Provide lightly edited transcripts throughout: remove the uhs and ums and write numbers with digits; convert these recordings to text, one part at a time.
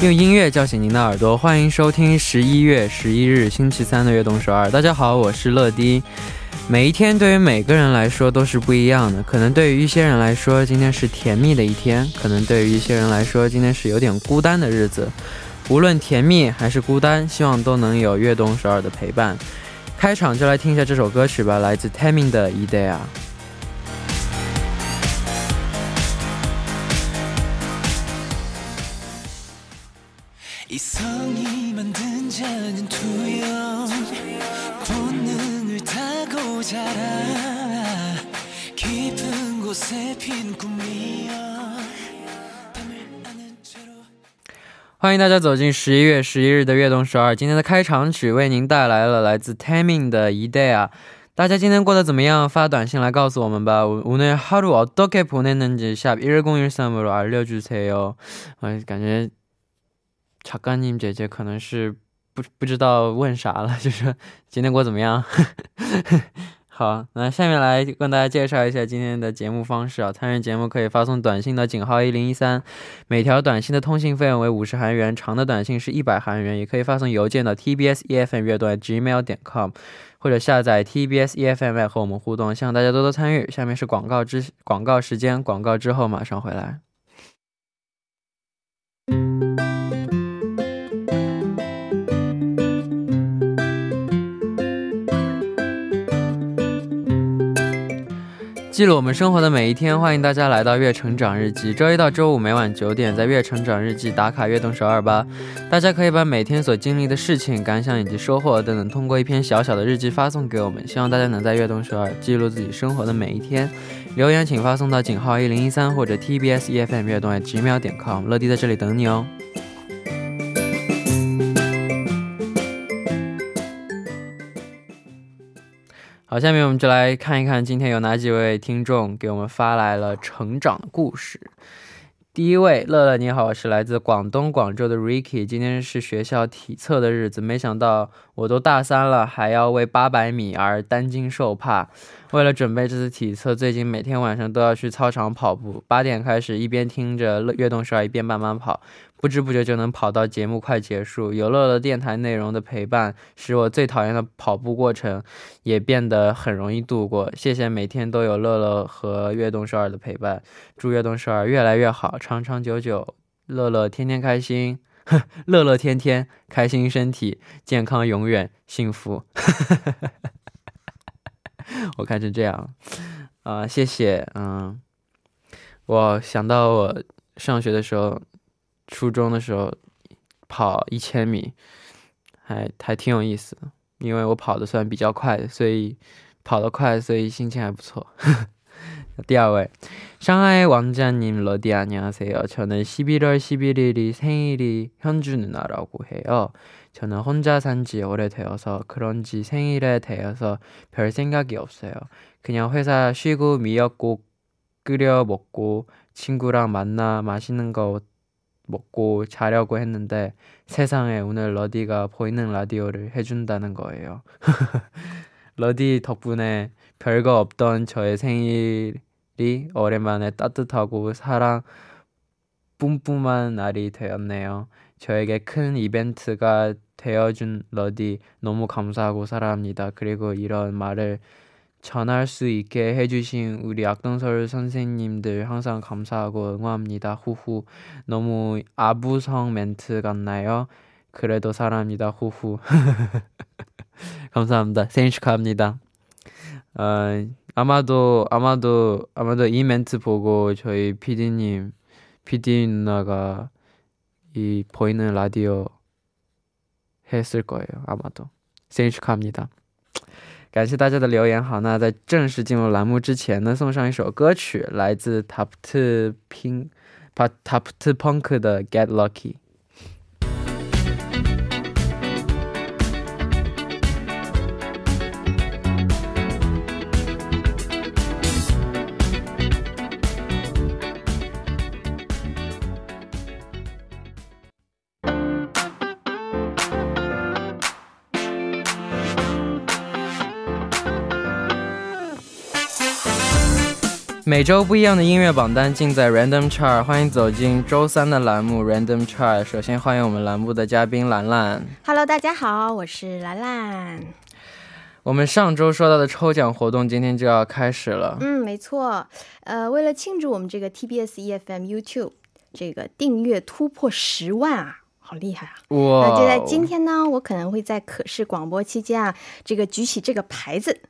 用音乐叫醒您的耳朵，欢迎收听11月11日星期三的《悦动首尔》。 大家好，我是乐迪。 每一天对于每个人来说都是不一样的，可能对于一些人来说今天是甜蜜的一天，可能对于一些人来说今天是有点孤单的日子。无论甜蜜还是孤单，希望都能有悦动首尔的陪伴。开场就来听一下这首歌曲吧，来自 Taemin 的 Idea。 이성이 만든 자는 투영 본능을 타고 자라 깊은 곳에 핀 꿈이여 밤을 아는 채로 欢迎大家走进11月11日的悦动首尔。 今天的开场曲为您带来了来自 Taemin 的 Idea。 大家今天过得怎么样？发短信来告诉我们吧。 오늘 하루 어떻게 보냈는지 샵 1013으로 알려주세요。 感觉 작가님姐姐可能是不知道问啥了，就是今天过怎么样。 好，那下面来跟大家介绍一下今天的节目方式啊。参与节目可以发送短信到井号1013， 每条短信的通信费用为50韩元， 长的短信是100韩元， 也可以发送邮件到 TBS EFM 乐段@gmail.com， 或者下载 TBS EFM 和我们互动，希望大家多多参与。 下面是广告时间， 广告之后马上回来。 记录我们生活的每一天，欢迎大家来到《月成长日记》。 周一到周五每晚9点， 在《月成长日记》 打卡悦动首尔吧。 大家可以把每天所经历的事情、感想以及收获等等通过一篇小小的日记发送给我们， 希望大家能在悦动首尔记录自己生活的每一天。 留言请发送到井号1013， 或者 TBS EFM 乐动@gmail.com。 乐迪在这里等你哦。 好，下面我们就来看一看今天有哪几位听众给我们发来了成长的故事。 第一位乐乐你好， 我是来自广东广州的 Ricky。 今天是学校体测的日子， 没想到我都大3了， 还要为800米 而担惊受怕。 为了准备这次体测， 最近每天晚上都要去操场跑步， 8点开始， 一边听着悦动首尔 一边慢慢跑， 不知不觉就能跑到节目快结束。 有乐乐电台内容的陪伴， 使我最讨厌的跑步过程 也变得很容易度过。 谢谢每天都有乐乐和悦动首尔的陪伴， 祝悦动首尔越来越好， 长长久久， 乐乐天天开心， 乐乐天天开心，身体健康，永远幸福。 我看是这样，谢谢。我想到我上学的时候， 初中的时候跑1000米， 还挺有意思的， 因为我跑得算比较快， 所以跑得快，所以心情还不错。 第二位 상하이 왕자님 러디 안녕하세요. 저는 11월 11일이 생일이 현주 누나라고 해요. 저는 혼자 산지 오래되어서 그런지 생일에 대해서 별 생각이 없어요. 그냥 회사 쉬고 미역국 끓여 먹고 친구랑 만나 맛있는 거 먹고 자려고 했는데, 세상에 오늘 러디가 보이는 라디오를 해준다는 거예요. 러디 덕분에 별거 없던 저의 생일이 오랜만에 따뜻하고 사랑 뿜뿜한 날이 되었네요. 저에게 큰 이벤트가 되어준 러디 너무 감사하고 사랑합니다. 그리고 이런 말을 전할 수 있게 해주신 우리 악동서울 선생님들 항상 감사하고 응원합니다. 후후. 너무 아부성 멘트 같나요? 그래도 사랑합니다. 후후. 감사합니다. 생일 축하합니다. 아마도 이 멘트 보고 저희 PD님, PD 누나가 이 보이는 라디오 했을 거예요. 아마도. 생일 축하합니다. 感谢大家的留言。好，那在正式进入栏目之前呢，送上一首歌曲，来自 Daft Punk 的 Get Lucky。每周不一样的音乐榜单尽在 Random Chart， 欢迎走进周三的栏目 Random Chart。 首先欢迎我们栏目的嘉宾兰兰。 Hello， 大家好，我是兰兰。 我们上周说到的抽奖活动今天就要开始了。 没错，为了庆祝我们这个 TBS EFM YouTube 这个订阅突破10万啊， 好厉害啊！那就在今天呢，我可能会在可视广播期间啊，这个举起这个牌子，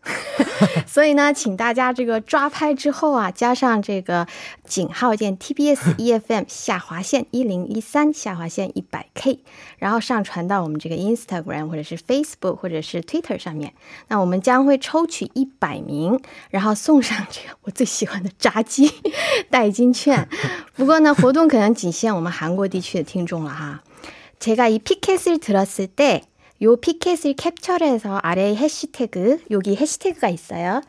所以呢，请大家这个抓拍之后啊，加上这个井号键 TBS EFM 下划线 1013 下划线 100K， 然后上传到我们这个 Instagram 或者是 Facebook 或者是 Twitter 上面。那我们将会抽取 100名， 然后送上这个我最喜欢的炸鸡代金券。不过呢，活动可能仅限我们韩国地区的听众了哈。 제가 이 피켓을 들었을 때 요 피켓을 캡처해서 아래에 해시태그, 여기 해시태그가 있어요.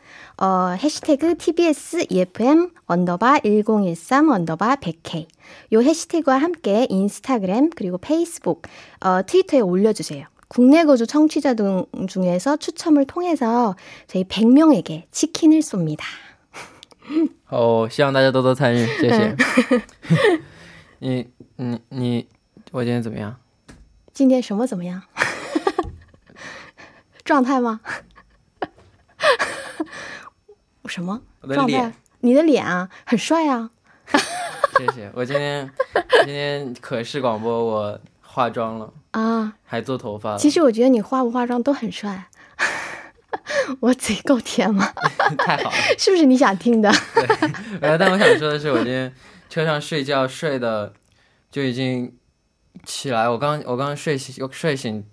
해시태그 TBS EFM 언더바 1013 언더바 100K 요 해시태그와 함께 인스타그램 그리고 페이스북, 트위터에 올려주세요. 국내 거주 청취자 등 중에서 추첨을 통해서 저희 100명에게 치킨을 쏩니다. 希望大家多多参与，谢谢。你 我今天怎么样？状态吗？什么？我什么？你的脸很帅啊！谢谢。我今天可视广播我化妆了啊，还做头发。其实我觉得你化不化妆都很帅。我自己够甜吗？太好了。是不是你想听的？对。但我想说的是，我今天车上睡觉睡的就已经 起来，我刚睡醒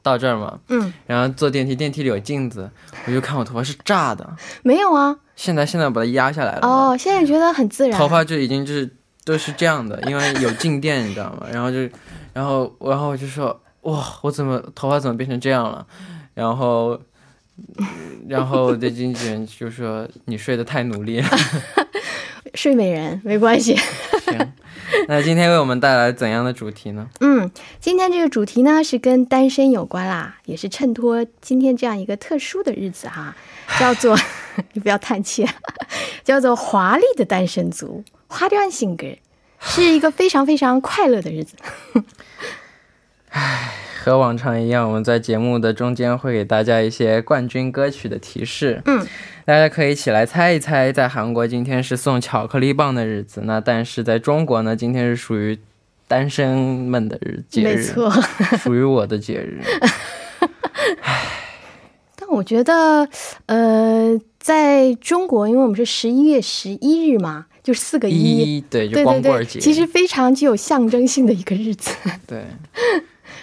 都是这样嘛。然后坐电梯，电梯里有镜子，我就看我头发是炸的。没有啊，现在把它压下来了。哦，现在觉得很自然。头发就已经就是都是这样的，因为有静电你知道吗。然后这就是，然后这经纪人就说你睡得太努力了。睡美人没关系。行。 那今天为我们带来怎样的主题呢？ 今天这个主题呢是跟单身有关啦，也是衬托今天这样一个特殊的日子哈，叫做 你不要叹气，叫做华丽的单身族， 화려한 싱글， 是一个非常非常快乐的日子。和往常一样，我们在节目的中间会给大家一些冠军歌曲的提示， 大家可以一起来猜一猜在韩国今天是送巧克力棒的日子，那但是在中国呢今天是属于单身们的节日，属于我的节日，但我觉得在中国因为我们是 11月11日嘛， 就4个1，对对对，其实非常具有象征性的一个日子，对，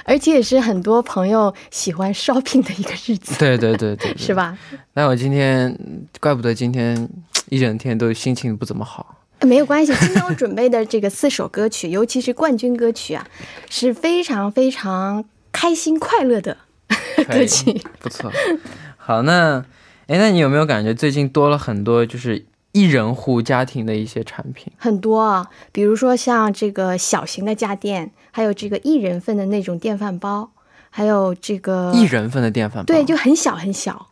而且也是很多朋友喜欢 shopping 的一个日子。对，而且也是很多朋友喜欢 shopping的一个日子，是吧？那我今天怪不得今天一整天都心情不怎么好。没有关系，今天我准备的这个四首歌曲，尤其是冠军歌曲啊，是非常非常开心快乐的歌曲。不错。好，那你有没有感觉最近多了很多就是 一人户家庭的一些产品，很多，比如说像这个小型的家电，还有这个一人份的那种电饭煲，还有这个一人份的电饭煲，对，就很小很小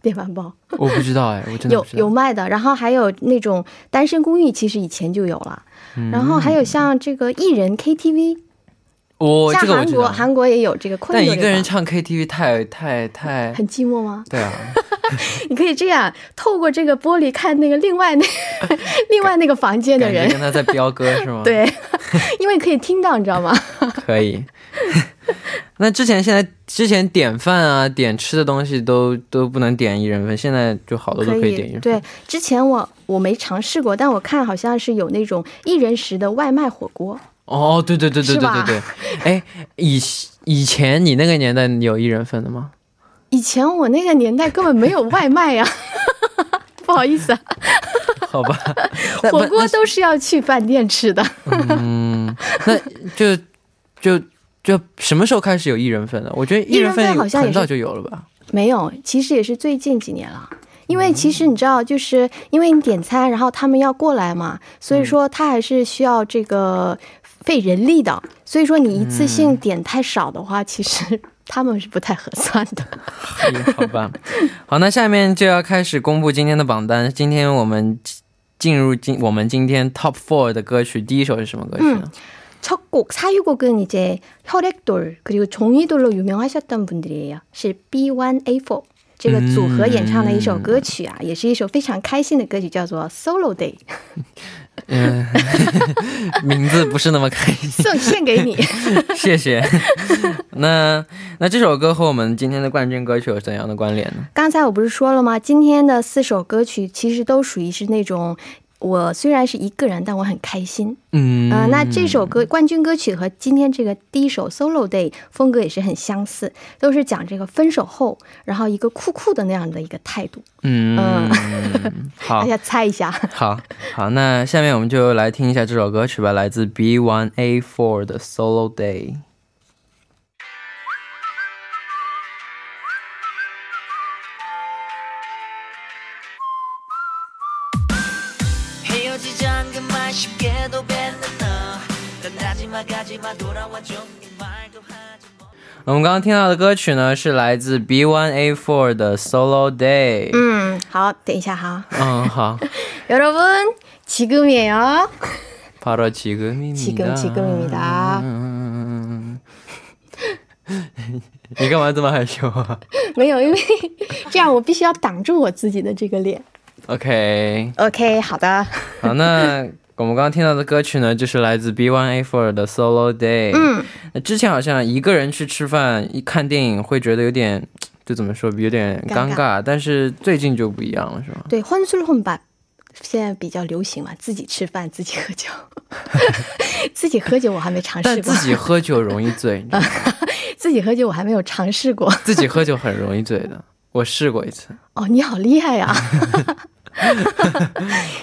电饭煲，我不知道哎，我真的有卖的。然后还有那种单身公寓，其实以前就有了，然后还有像这个一人 KTV， 这个很寂寞吗？对啊，你可以这样透过这个玻璃看那个另外那个房间的人，你跟他在飙歌是吗？对，因为可以听到，你知道吗？可以。那之前现在点饭啊，点吃的东西都不能点一人份，现在就好多都可以点一人份。对，之前我没尝试过，但我看好像是有那种一人食的外卖火锅。 哦，对对对对对对对，哎，以前你那个年代有一人份的吗？以前我那个年代根本没有外卖呀，不好意思啊。好吧，火锅都是要去饭店吃的。嗯，那就什么时候开始有一人份的？我觉得一人份好像很早就有了吧？没有，其实也是最近几年了。 因为其实你知道，就是因为点餐然后他们要过来嘛，所以说他还是需要这个费人力的，所以说你一次性点太少的话其实他们是不太合算的。好吧，好，那下面就要开始公布今天的榜单。今天我们进入我们今天 Top 4 的歌曲第一首是什么歌曲呢? 첫 곡, 사유곡은 이제 혈액돌 그리고 종이돌로 유명하셨던 분들이에요. 是 B1A4 这个组合演唱的一首歌曲啊，也是一首非常开心的歌曲，叫做 Solo Day。 名字不是那么开心，献给你。谢谢。那这首歌和我们今天的冠军歌曲有怎样的关联呢？刚才我不是说了吗？今天的四首歌曲其实都属于是那种 我虽然是一个人但我很开心。那这首歌冠军歌曲和今天这个第一首 Solo Day 风格也是很相似，都是讲这个分手后然后一个酷酷的那样的一个态度。大家猜一下。好，那下面我们就来听一下这首歌曲吧，来自 B1A4 的 Solo Day。 我们刚刚听到的歌曲呢是来自 B1A4 的 Solo Day。 好，等一下。여러분 지금이에요. 바로 지금입니다. 지금입니다. 이干嘛这么害羞啊？没有，因为这样我必须要挡住我自己的这个脸。 OK， 好的。好，那 我们刚刚听到的歌曲呢就是来自 B1A4 的 Solo Day。 之前好像一个人去吃饭看电影会觉得有点尴尬，但是最近就不一样了是吗？对， 혼술혼밥 现在比较流行嘛，自己吃饭自己喝酒。自己喝酒容易醉。自己喝酒我还没尝试过。自己喝酒很容易醉的。自己喝酒很容易醉的，我试过一次。哦，你好厉害呀。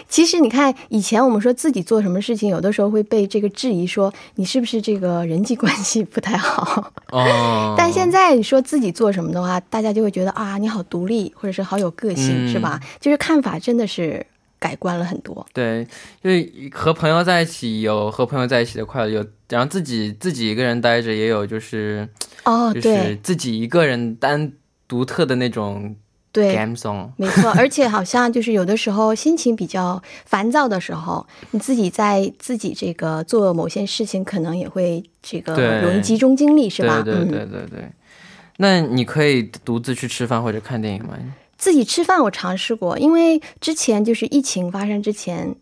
其实你看以前我们说自己做什么事情有的时候会被这个质疑，说你是不是这个人际关系不太好，但现在你说自己做什么的话大家就会觉得啊你好独立，或者是好有个性是吧，就是看法真的是改观了很多。对，就是和朋友在一起有和朋友在一起的快乐，有然后自己一个人单独特的那种 Game Song。 没错，而且好像就是有的时候心情比较烦躁的时候，你自己在自己这个做某些事情可能也会这个容易集中精力是吧？对对对对对。那你可以独自去吃饭或者看电影吗？自己吃饭我尝试过，因为之前就是疫情发生之前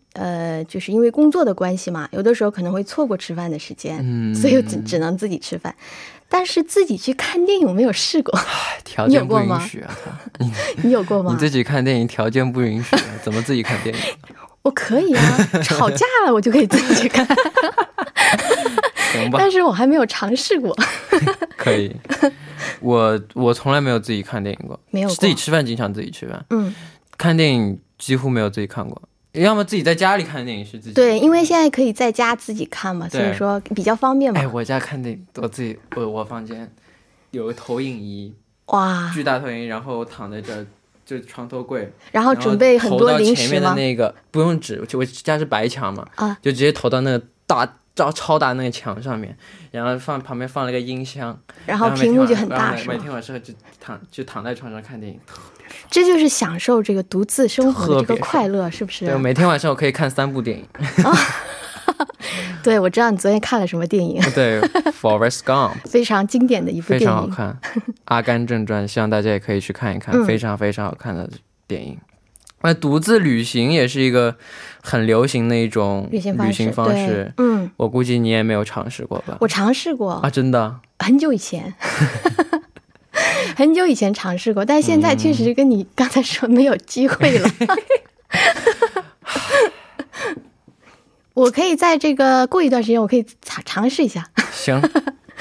就是因为工作的关系嘛，有的时候可能会错过吃饭的时间，所以只能自己吃饭。 但是自己去看电影有没有试过？你有过吗？你自己看电影条件不允许，怎么自己看电影？我可以啊，吵架了我就可以自己看。但是我还没有尝试过。可以，我从来没有自己看电影过，自己吃饭经常自己吃饭，看电影几乎没有自己看过。 要么自己在家里看电影是自己，对，因为现在可以在家自己看嘛，所以说比较方便嘛。哎，我家看电影我自己我房间有投影仪，巨大投影，然后躺在这就床头柜，然后准备很多零食嘛，然后旁边放了一个音箱，然后屏幕就很大，每天晚上可以看 这就是享受这个独自生活的这个快乐，是不是？对，每天晚上我可以看3部电影。 对，我知道你昨天看了什么电影。对， Forrest Gump 非常经典的一部电影，非常好看，阿甘正传，希望大家也可以去看一看，非常非常好看的电影。 独自旅行也是一个很流行的一种旅行方式。我尝试过，我尝试过啊，真的很久以前，很久以前尝试过，但现在确实跟你刚才说没有机会了。我可以再这个过一段时间我可以尝试一下。行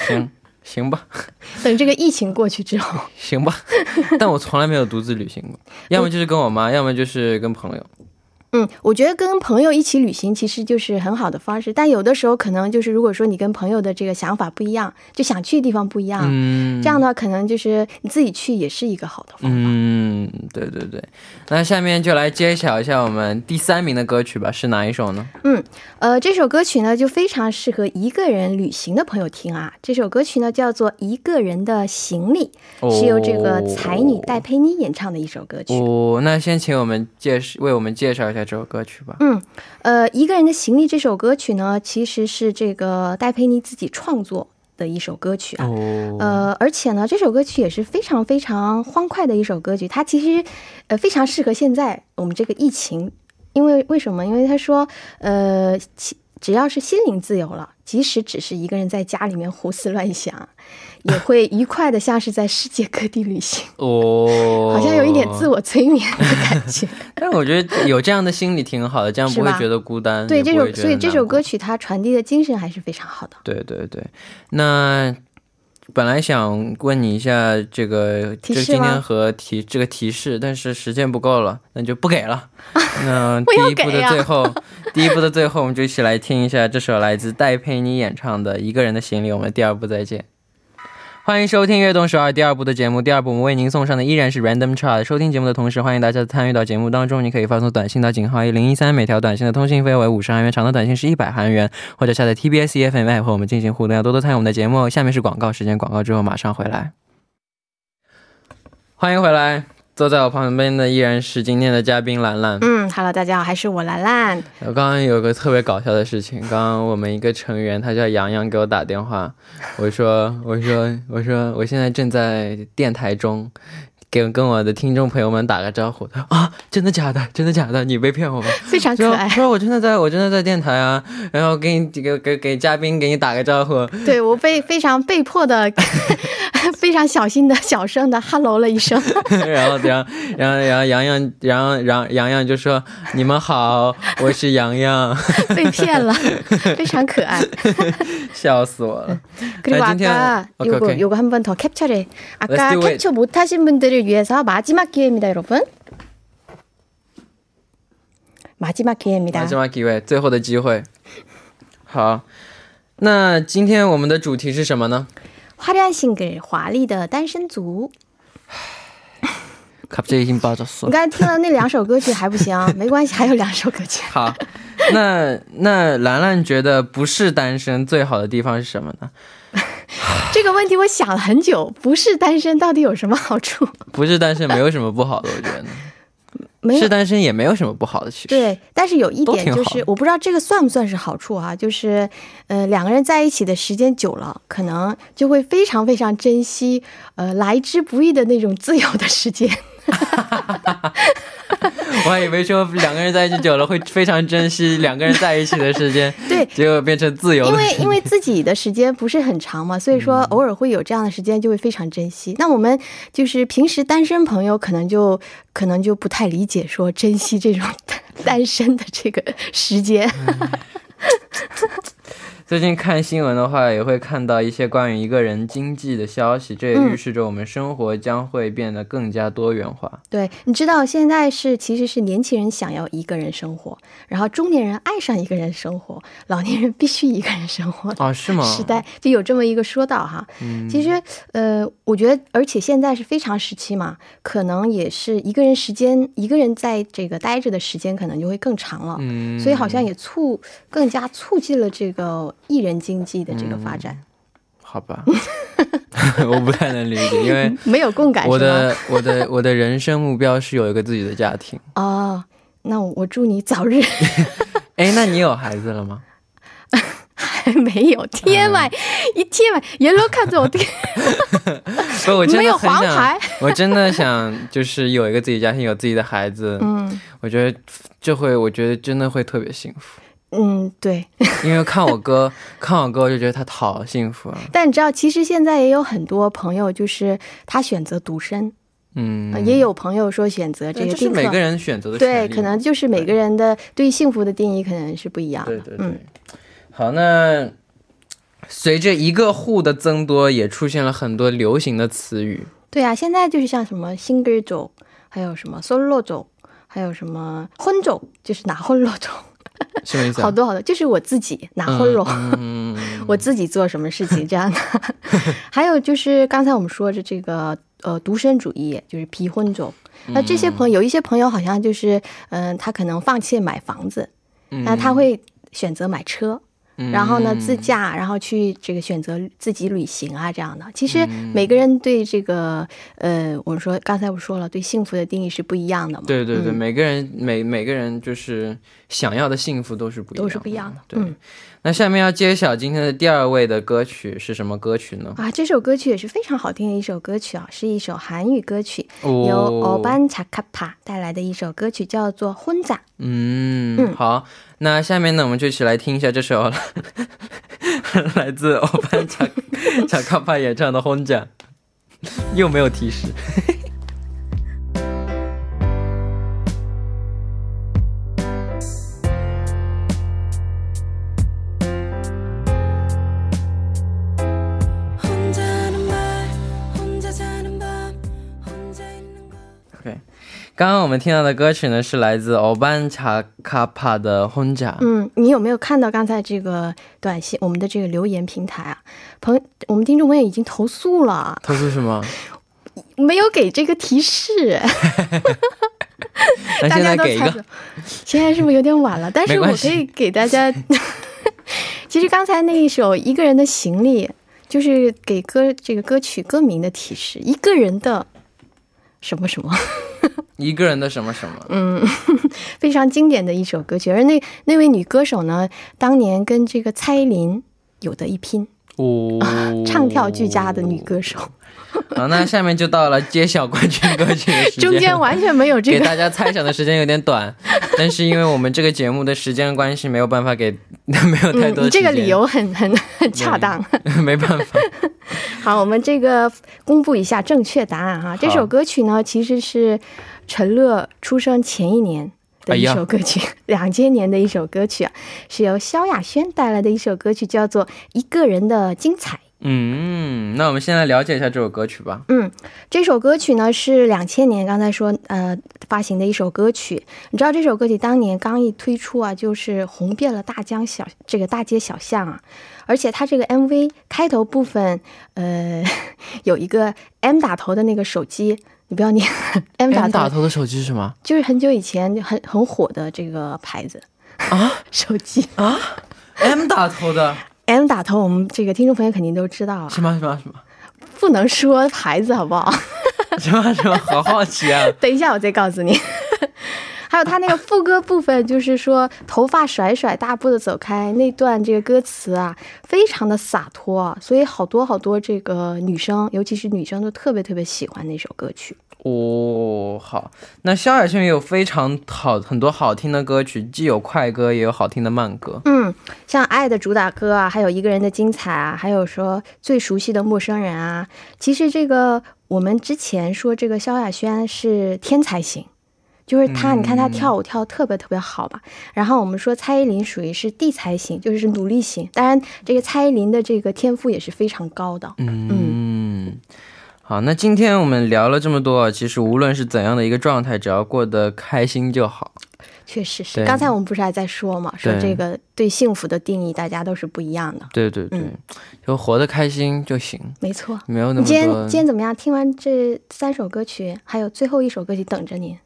行 行吧，等这个疫情过去之后。行吧，但我从来没有独自旅行过，要么就是跟我妈，要么就是跟朋友。我觉得跟朋友一起旅行其实就是很好的方式，但有的时候可能就是如果说你跟朋友的这个想法不一样，就想去的地方不一样，这样的话可能就是你自己去也是一个好的方式。对对对，那下面就来揭晓一下我们第3名的歌曲吧，是哪一首呢？这首歌曲呢就非常适合一个人旅行的朋友听啊，这首歌曲呢叫做 一个人的行李，是由这个才女戴佩妮演唱的一首歌曲。那先请为我们介绍一下介绍一下这首歌曲吧。嗯，一个人的行李这首歌曲呢，其实是这个戴佩妮自己创作 的一首歌曲。而且呢这首歌曲也是非常非常欢快的一首歌曲，它其实非常适合现在我们这个疫情，因为什么？因为它说只要是心灵自由了，即使只是一个人在家里面胡思乱想也会愉快的像是在世界各地旅行。好像有一点自我催眠的感觉。但我觉得有这样的心理挺好的，这样不会觉得孤单。对，这首歌曲它传递的精神还是非常好的。对对对，那本来想问你一下这个提示吗？对，会有给啊，我有给啊。欢迎收听《悦动首尔》第二部，再见。 欢迎收听《悦动首尔》第二部的节目，第二部我为您送上的依然是Random Chart。收听节目的同时，欢迎大家参与到节目当中，你可以发送短信到警号101 3， 每条短信的通信费为 50韩元， 长的短信是100韩元， 或者下载 TBS EFM app 和我们进行互动，要多多参与我们的节目。下面是广告时间，广告之后马上回来。 欢迎回来。 坐在我旁边的依然是今天的嘉宾兰兰。 Hello，大家好，还是我兰兰。 刚刚有个特别搞笑的事情，刚刚我们一个成员他叫洋洋给我打电话，我说我现在正在电台中， 跟我的听众朋友们打个招呼。啊，真的假的？真的假的？你被骗我吗？非常可爱。非常被迫的，非常小心的小声的哈喽了一声。然后，洋洋就说：“你们好，我是洋洋。”被骗了，非常可爱。笑死我了。그리고 아까 캡처 못하신 분들을 위해서 마지막 기회입니다, 여러분. 마지막 기회, 最后的机会。好，那今天我们的主题是什么呢？ 화려한 싱글, 华丽的单身族。 갑자기 힘 빠졌어. 你刚才听了那两首歌曲还不行，没关系，还有两首歌曲。好，那兰兰觉得不是单身最好的地方是什么呢？ 这个问题我想了很久，不是单身到底有什么好处？不是单身没有什么不好的，我觉得。是单身也没有什么不好的，其实对。但是有一点就是，我不知道这个算不算是好处啊，就是两个人在一起的时间久了，可能就会非常非常珍惜来之不易的那种自由的时间。 我还以为说两个人在一起久了会非常珍惜两个人在一起的时间，结果变成自由，因为自己的时间不是很长嘛，所以说偶尔会有这样的时间就会非常珍惜。那我们就是平时单身朋友可能就不太理解说珍惜这种单身的这个时间。 最近看新闻的话也会看到一些关于一个人经济的消息，这也预示着我们生活将会变得更加多元化。对，你知道现在是其实是年轻人想要一个人生活，然后中年人爱上一个人生活，老年人必须一个人生活。哦，是吗？时代就有这么一个说道哈。其实我觉得而且现在是非常时期嘛，可能也是一个人时间一个人在这个待着的时间可能就会更长了，所以好像也促更加促进了这个 艺人经济的这个发展。好吧，我不太能理解，因为没有共感。我的人生目标是有一个自己的家庭。哦，那我祝你早日。哎，那你有孩子了吗？还没有。TMI 一 TMI 言论看着我，我真的想就是有一个自己家庭，有自己的孩子，我觉得真的会特别幸福。 嗯，对，因为看我哥，看我哥就觉得他好幸福，但你知道其实现在也有很多朋友就是他选择独身，也有朋友说选择这个，对，可能就是每个人选择的定义可能是不一样的。对对对。好，那随着一个户的增多，也出现了很多流行的词语。对啊，现在就是像什么新歌族，还有什么solo族，还有什么婚族，就是拿婚族。 什么意思？好多好多，就是我自己拿婚肉，我自己做什么事情这样的。还有就是刚才我们说的这个独身主义，就是逼婚族。那这些朋友，有一些朋友好像就是他可能放弃买房子，那他会选择买车。然后呢自驾，然后去这个选择自己旅行啊这样的。其实每个人对这个我们说刚才不说了，对幸福的定义是不一样的嘛。对对对，每个人就是想要的幸福都是不一样的。那下面要揭晓今天的第二位的歌曲是什么歌曲呢？啊，这首歌曲也是非常好听的一首歌曲啊，是一首韩语歌曲，由欧班查卡帕带来的一首歌曲，叫做혼자。好， 那下面呢我们就一起来听一下这首来自欧班查卡帕演唱的 혼자。 又没有提示。 刚刚我们听到的歌曲呢是来自欧班查卡帕的혼자。 你有没有看到刚才这个短信，我们的这个留言平台啊，朋友，我们听众朋友已经投诉了。投诉什么？没有给这个提示。但现在给一个。现在是不是有点晚了？但是我可以给大家，其实刚才那一首一个人的行李，就是给歌这个歌曲歌名的提示，一个人的什么什么。 一个人的什么什么，一个人的什么什么，非常经典的一首歌曲。而那那位女歌手呢，当年跟这个蔡依林有的一拼，唱跳俱佳的女歌手。那下面就到了揭晓冠军歌曲的时间。中间完全没有给大家猜想的时间有点短，但是因为我们这个节目的时间关系没有办法给没有太多，这个理由很差当，没办法。 好，我们这个公布一下正确答案哈。这首歌曲呢其实是陈乐出生前一年的一首歌曲，2000年的一首歌曲，是由萧亚轩带来的一首歌曲，叫做 一个人的精彩。 那我们先来了解一下这首歌曲吧。这首歌曲呢是2000年刚才说发行的一首歌曲，你知道这首歌曲当年刚一推出啊，就是红遍了大家小这个大街小巷啊。而且它这个 MV 开头部分有一个 M 打头的那个手机。 你不要念 M 打头的手机是什么？就是很久以前很火的这个牌子啊，手机啊 M 打头的。 M 打头的什么什么什么，不能说牌子好不好？什么什么好好奇啊！等一下我再告诉你。还有他那个副歌部分就是说头发甩甩大步的走开，那段这个歌词啊非常的洒脱，所以好多好多这个女生，尤其是女生都特别特别喜欢那首歌曲。 哦，好，那萧亚轩也有非常很多好听的歌曲，既有快歌也有好听的慢歌。像爱的主打歌啊，还有一个人的精彩啊，还有说最熟悉的陌生人啊。其实这个我们之前说这个萧亚轩是天才型，就是他你看他跳舞跳特别特别好吧，然后我们说蔡依林属于是地才型，就是努力型。当然这个蔡依林的这个天赋也是非常高的。 好，那今天我们聊了这么多，其实无论是怎样的一个状态，只要过得开心就好。确实是。刚才我们不是还在说嘛，说这个对幸福的定义大家都是不一样的。对对对，就活得开心就行，没错，没有那么多。今天怎么样？听完这三首歌曲还有最后一首歌曲，等着您，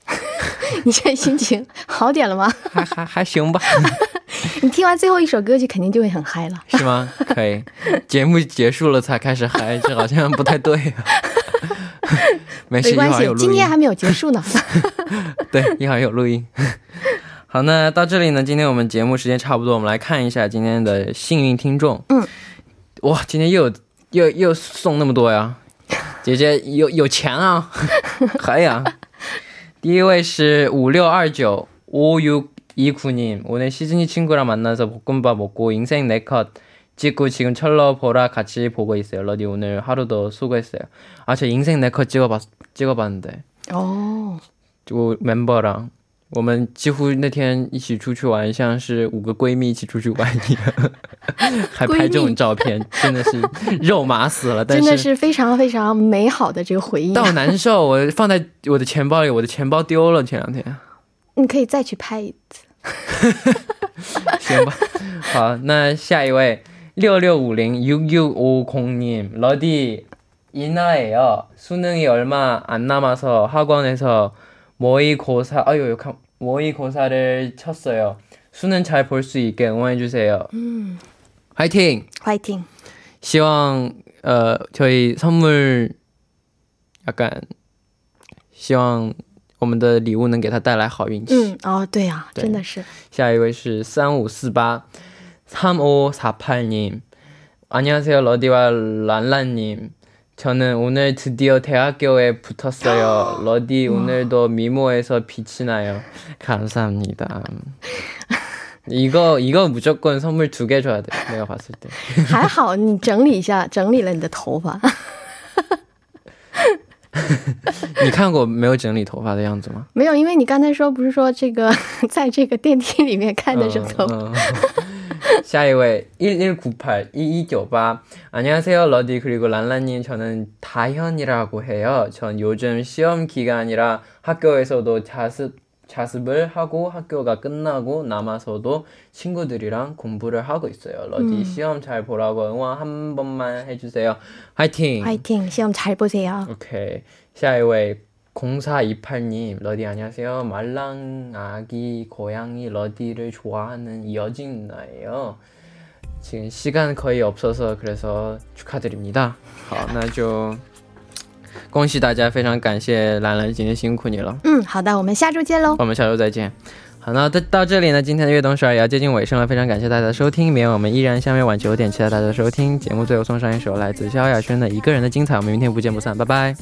你现在心情好点了吗？还行吧。你听完最后一首歌曲肯定就会很嗨了，是吗？可以，节目结束了才开始嗨，这好像不太对啊。 没事，一会儿有录音。好，那到这里呢，今天我们节目时间差不多，我们来看一下今天的幸运听众。哇，今天又送那么多呀！姐姐有钱啊！还呀，第一位是 5629 5629님. 오늘 시즌이 친구랑 만나서 볶음밥 먹고 인생 4컷 찍고 지금 철러 보라 같이 보고 있어요. 러디 오늘 하루도 수고했어요. 아, 저 인생 4컷 찍어봤는데. 어. 저 멤버랑 我们几乎那天一起出去玩，像是5个闺蜜一起出去玩一样，还拍这种照片，真的是肉麻死了。真的是非常非常美好的这个回忆。到难受，我放在我的钱包里，我的钱包丢了前两天。你可以再去拍一次。行吧。好，那下一位 6650님. 러디 이나예요. 수능이 얼마 안 남아서 학원에서 모의고사를 쳤어요. 수능 잘 볼 수 있게 응원해주세요. 화이팅! 화이팅! 시황, 저희 선물, 약간, 希望我们的礼物能给他带来好运气。嗯，哦，对啊，真的是。下一位是3548 3548님. 안녕하세요, 러디와 란란님. 저는 오늘 드디어 대학교에 붙었어요. 러디, 오늘도 미모에서 빛이 나요. 감사합니다. 이거 무조건 선물 2개 줘야 돼. 내가 봤을 때. 还好你整理一下，整理了你的头发。 你看过没有整理头发的样子吗？没有，因为你刚才说不是说这个在这个电梯里面看的时候。下一位 1198 2298. 안녕하세요 러디 그리고 란란님. 저는 다현이라고 해요. 전 요즘 시험 기간이라 학교에서도 자습을 하고 학교가 끝나고 남아서도 친구들이랑 공부를 하고 있어요. 러디 시험 잘 보라고 응원 한 번만 해주세요. 화이팅! 화이팅! 시험 잘 보세요. 오케이. 0428님. 러디 안녕하세요. 말랑아기 고양이 러디를 좋아하는 이여진 누나예요. 지금 시간 거의 없어서 그래서 축하드립니다. 好，那就 恭喜大家，非常感谢兰兰，今天辛苦你了。嗯，好的，我们下周见喽。我们下周再见。好，那到这里呢，今天的悦动12也要接近尾声了，非常感谢大家的收听，明晚我们依然相约晚9点，期待大家的收听。节目最后送上一首来自萧亚轩的《一个人的精彩》，我们明天不见不散，拜拜。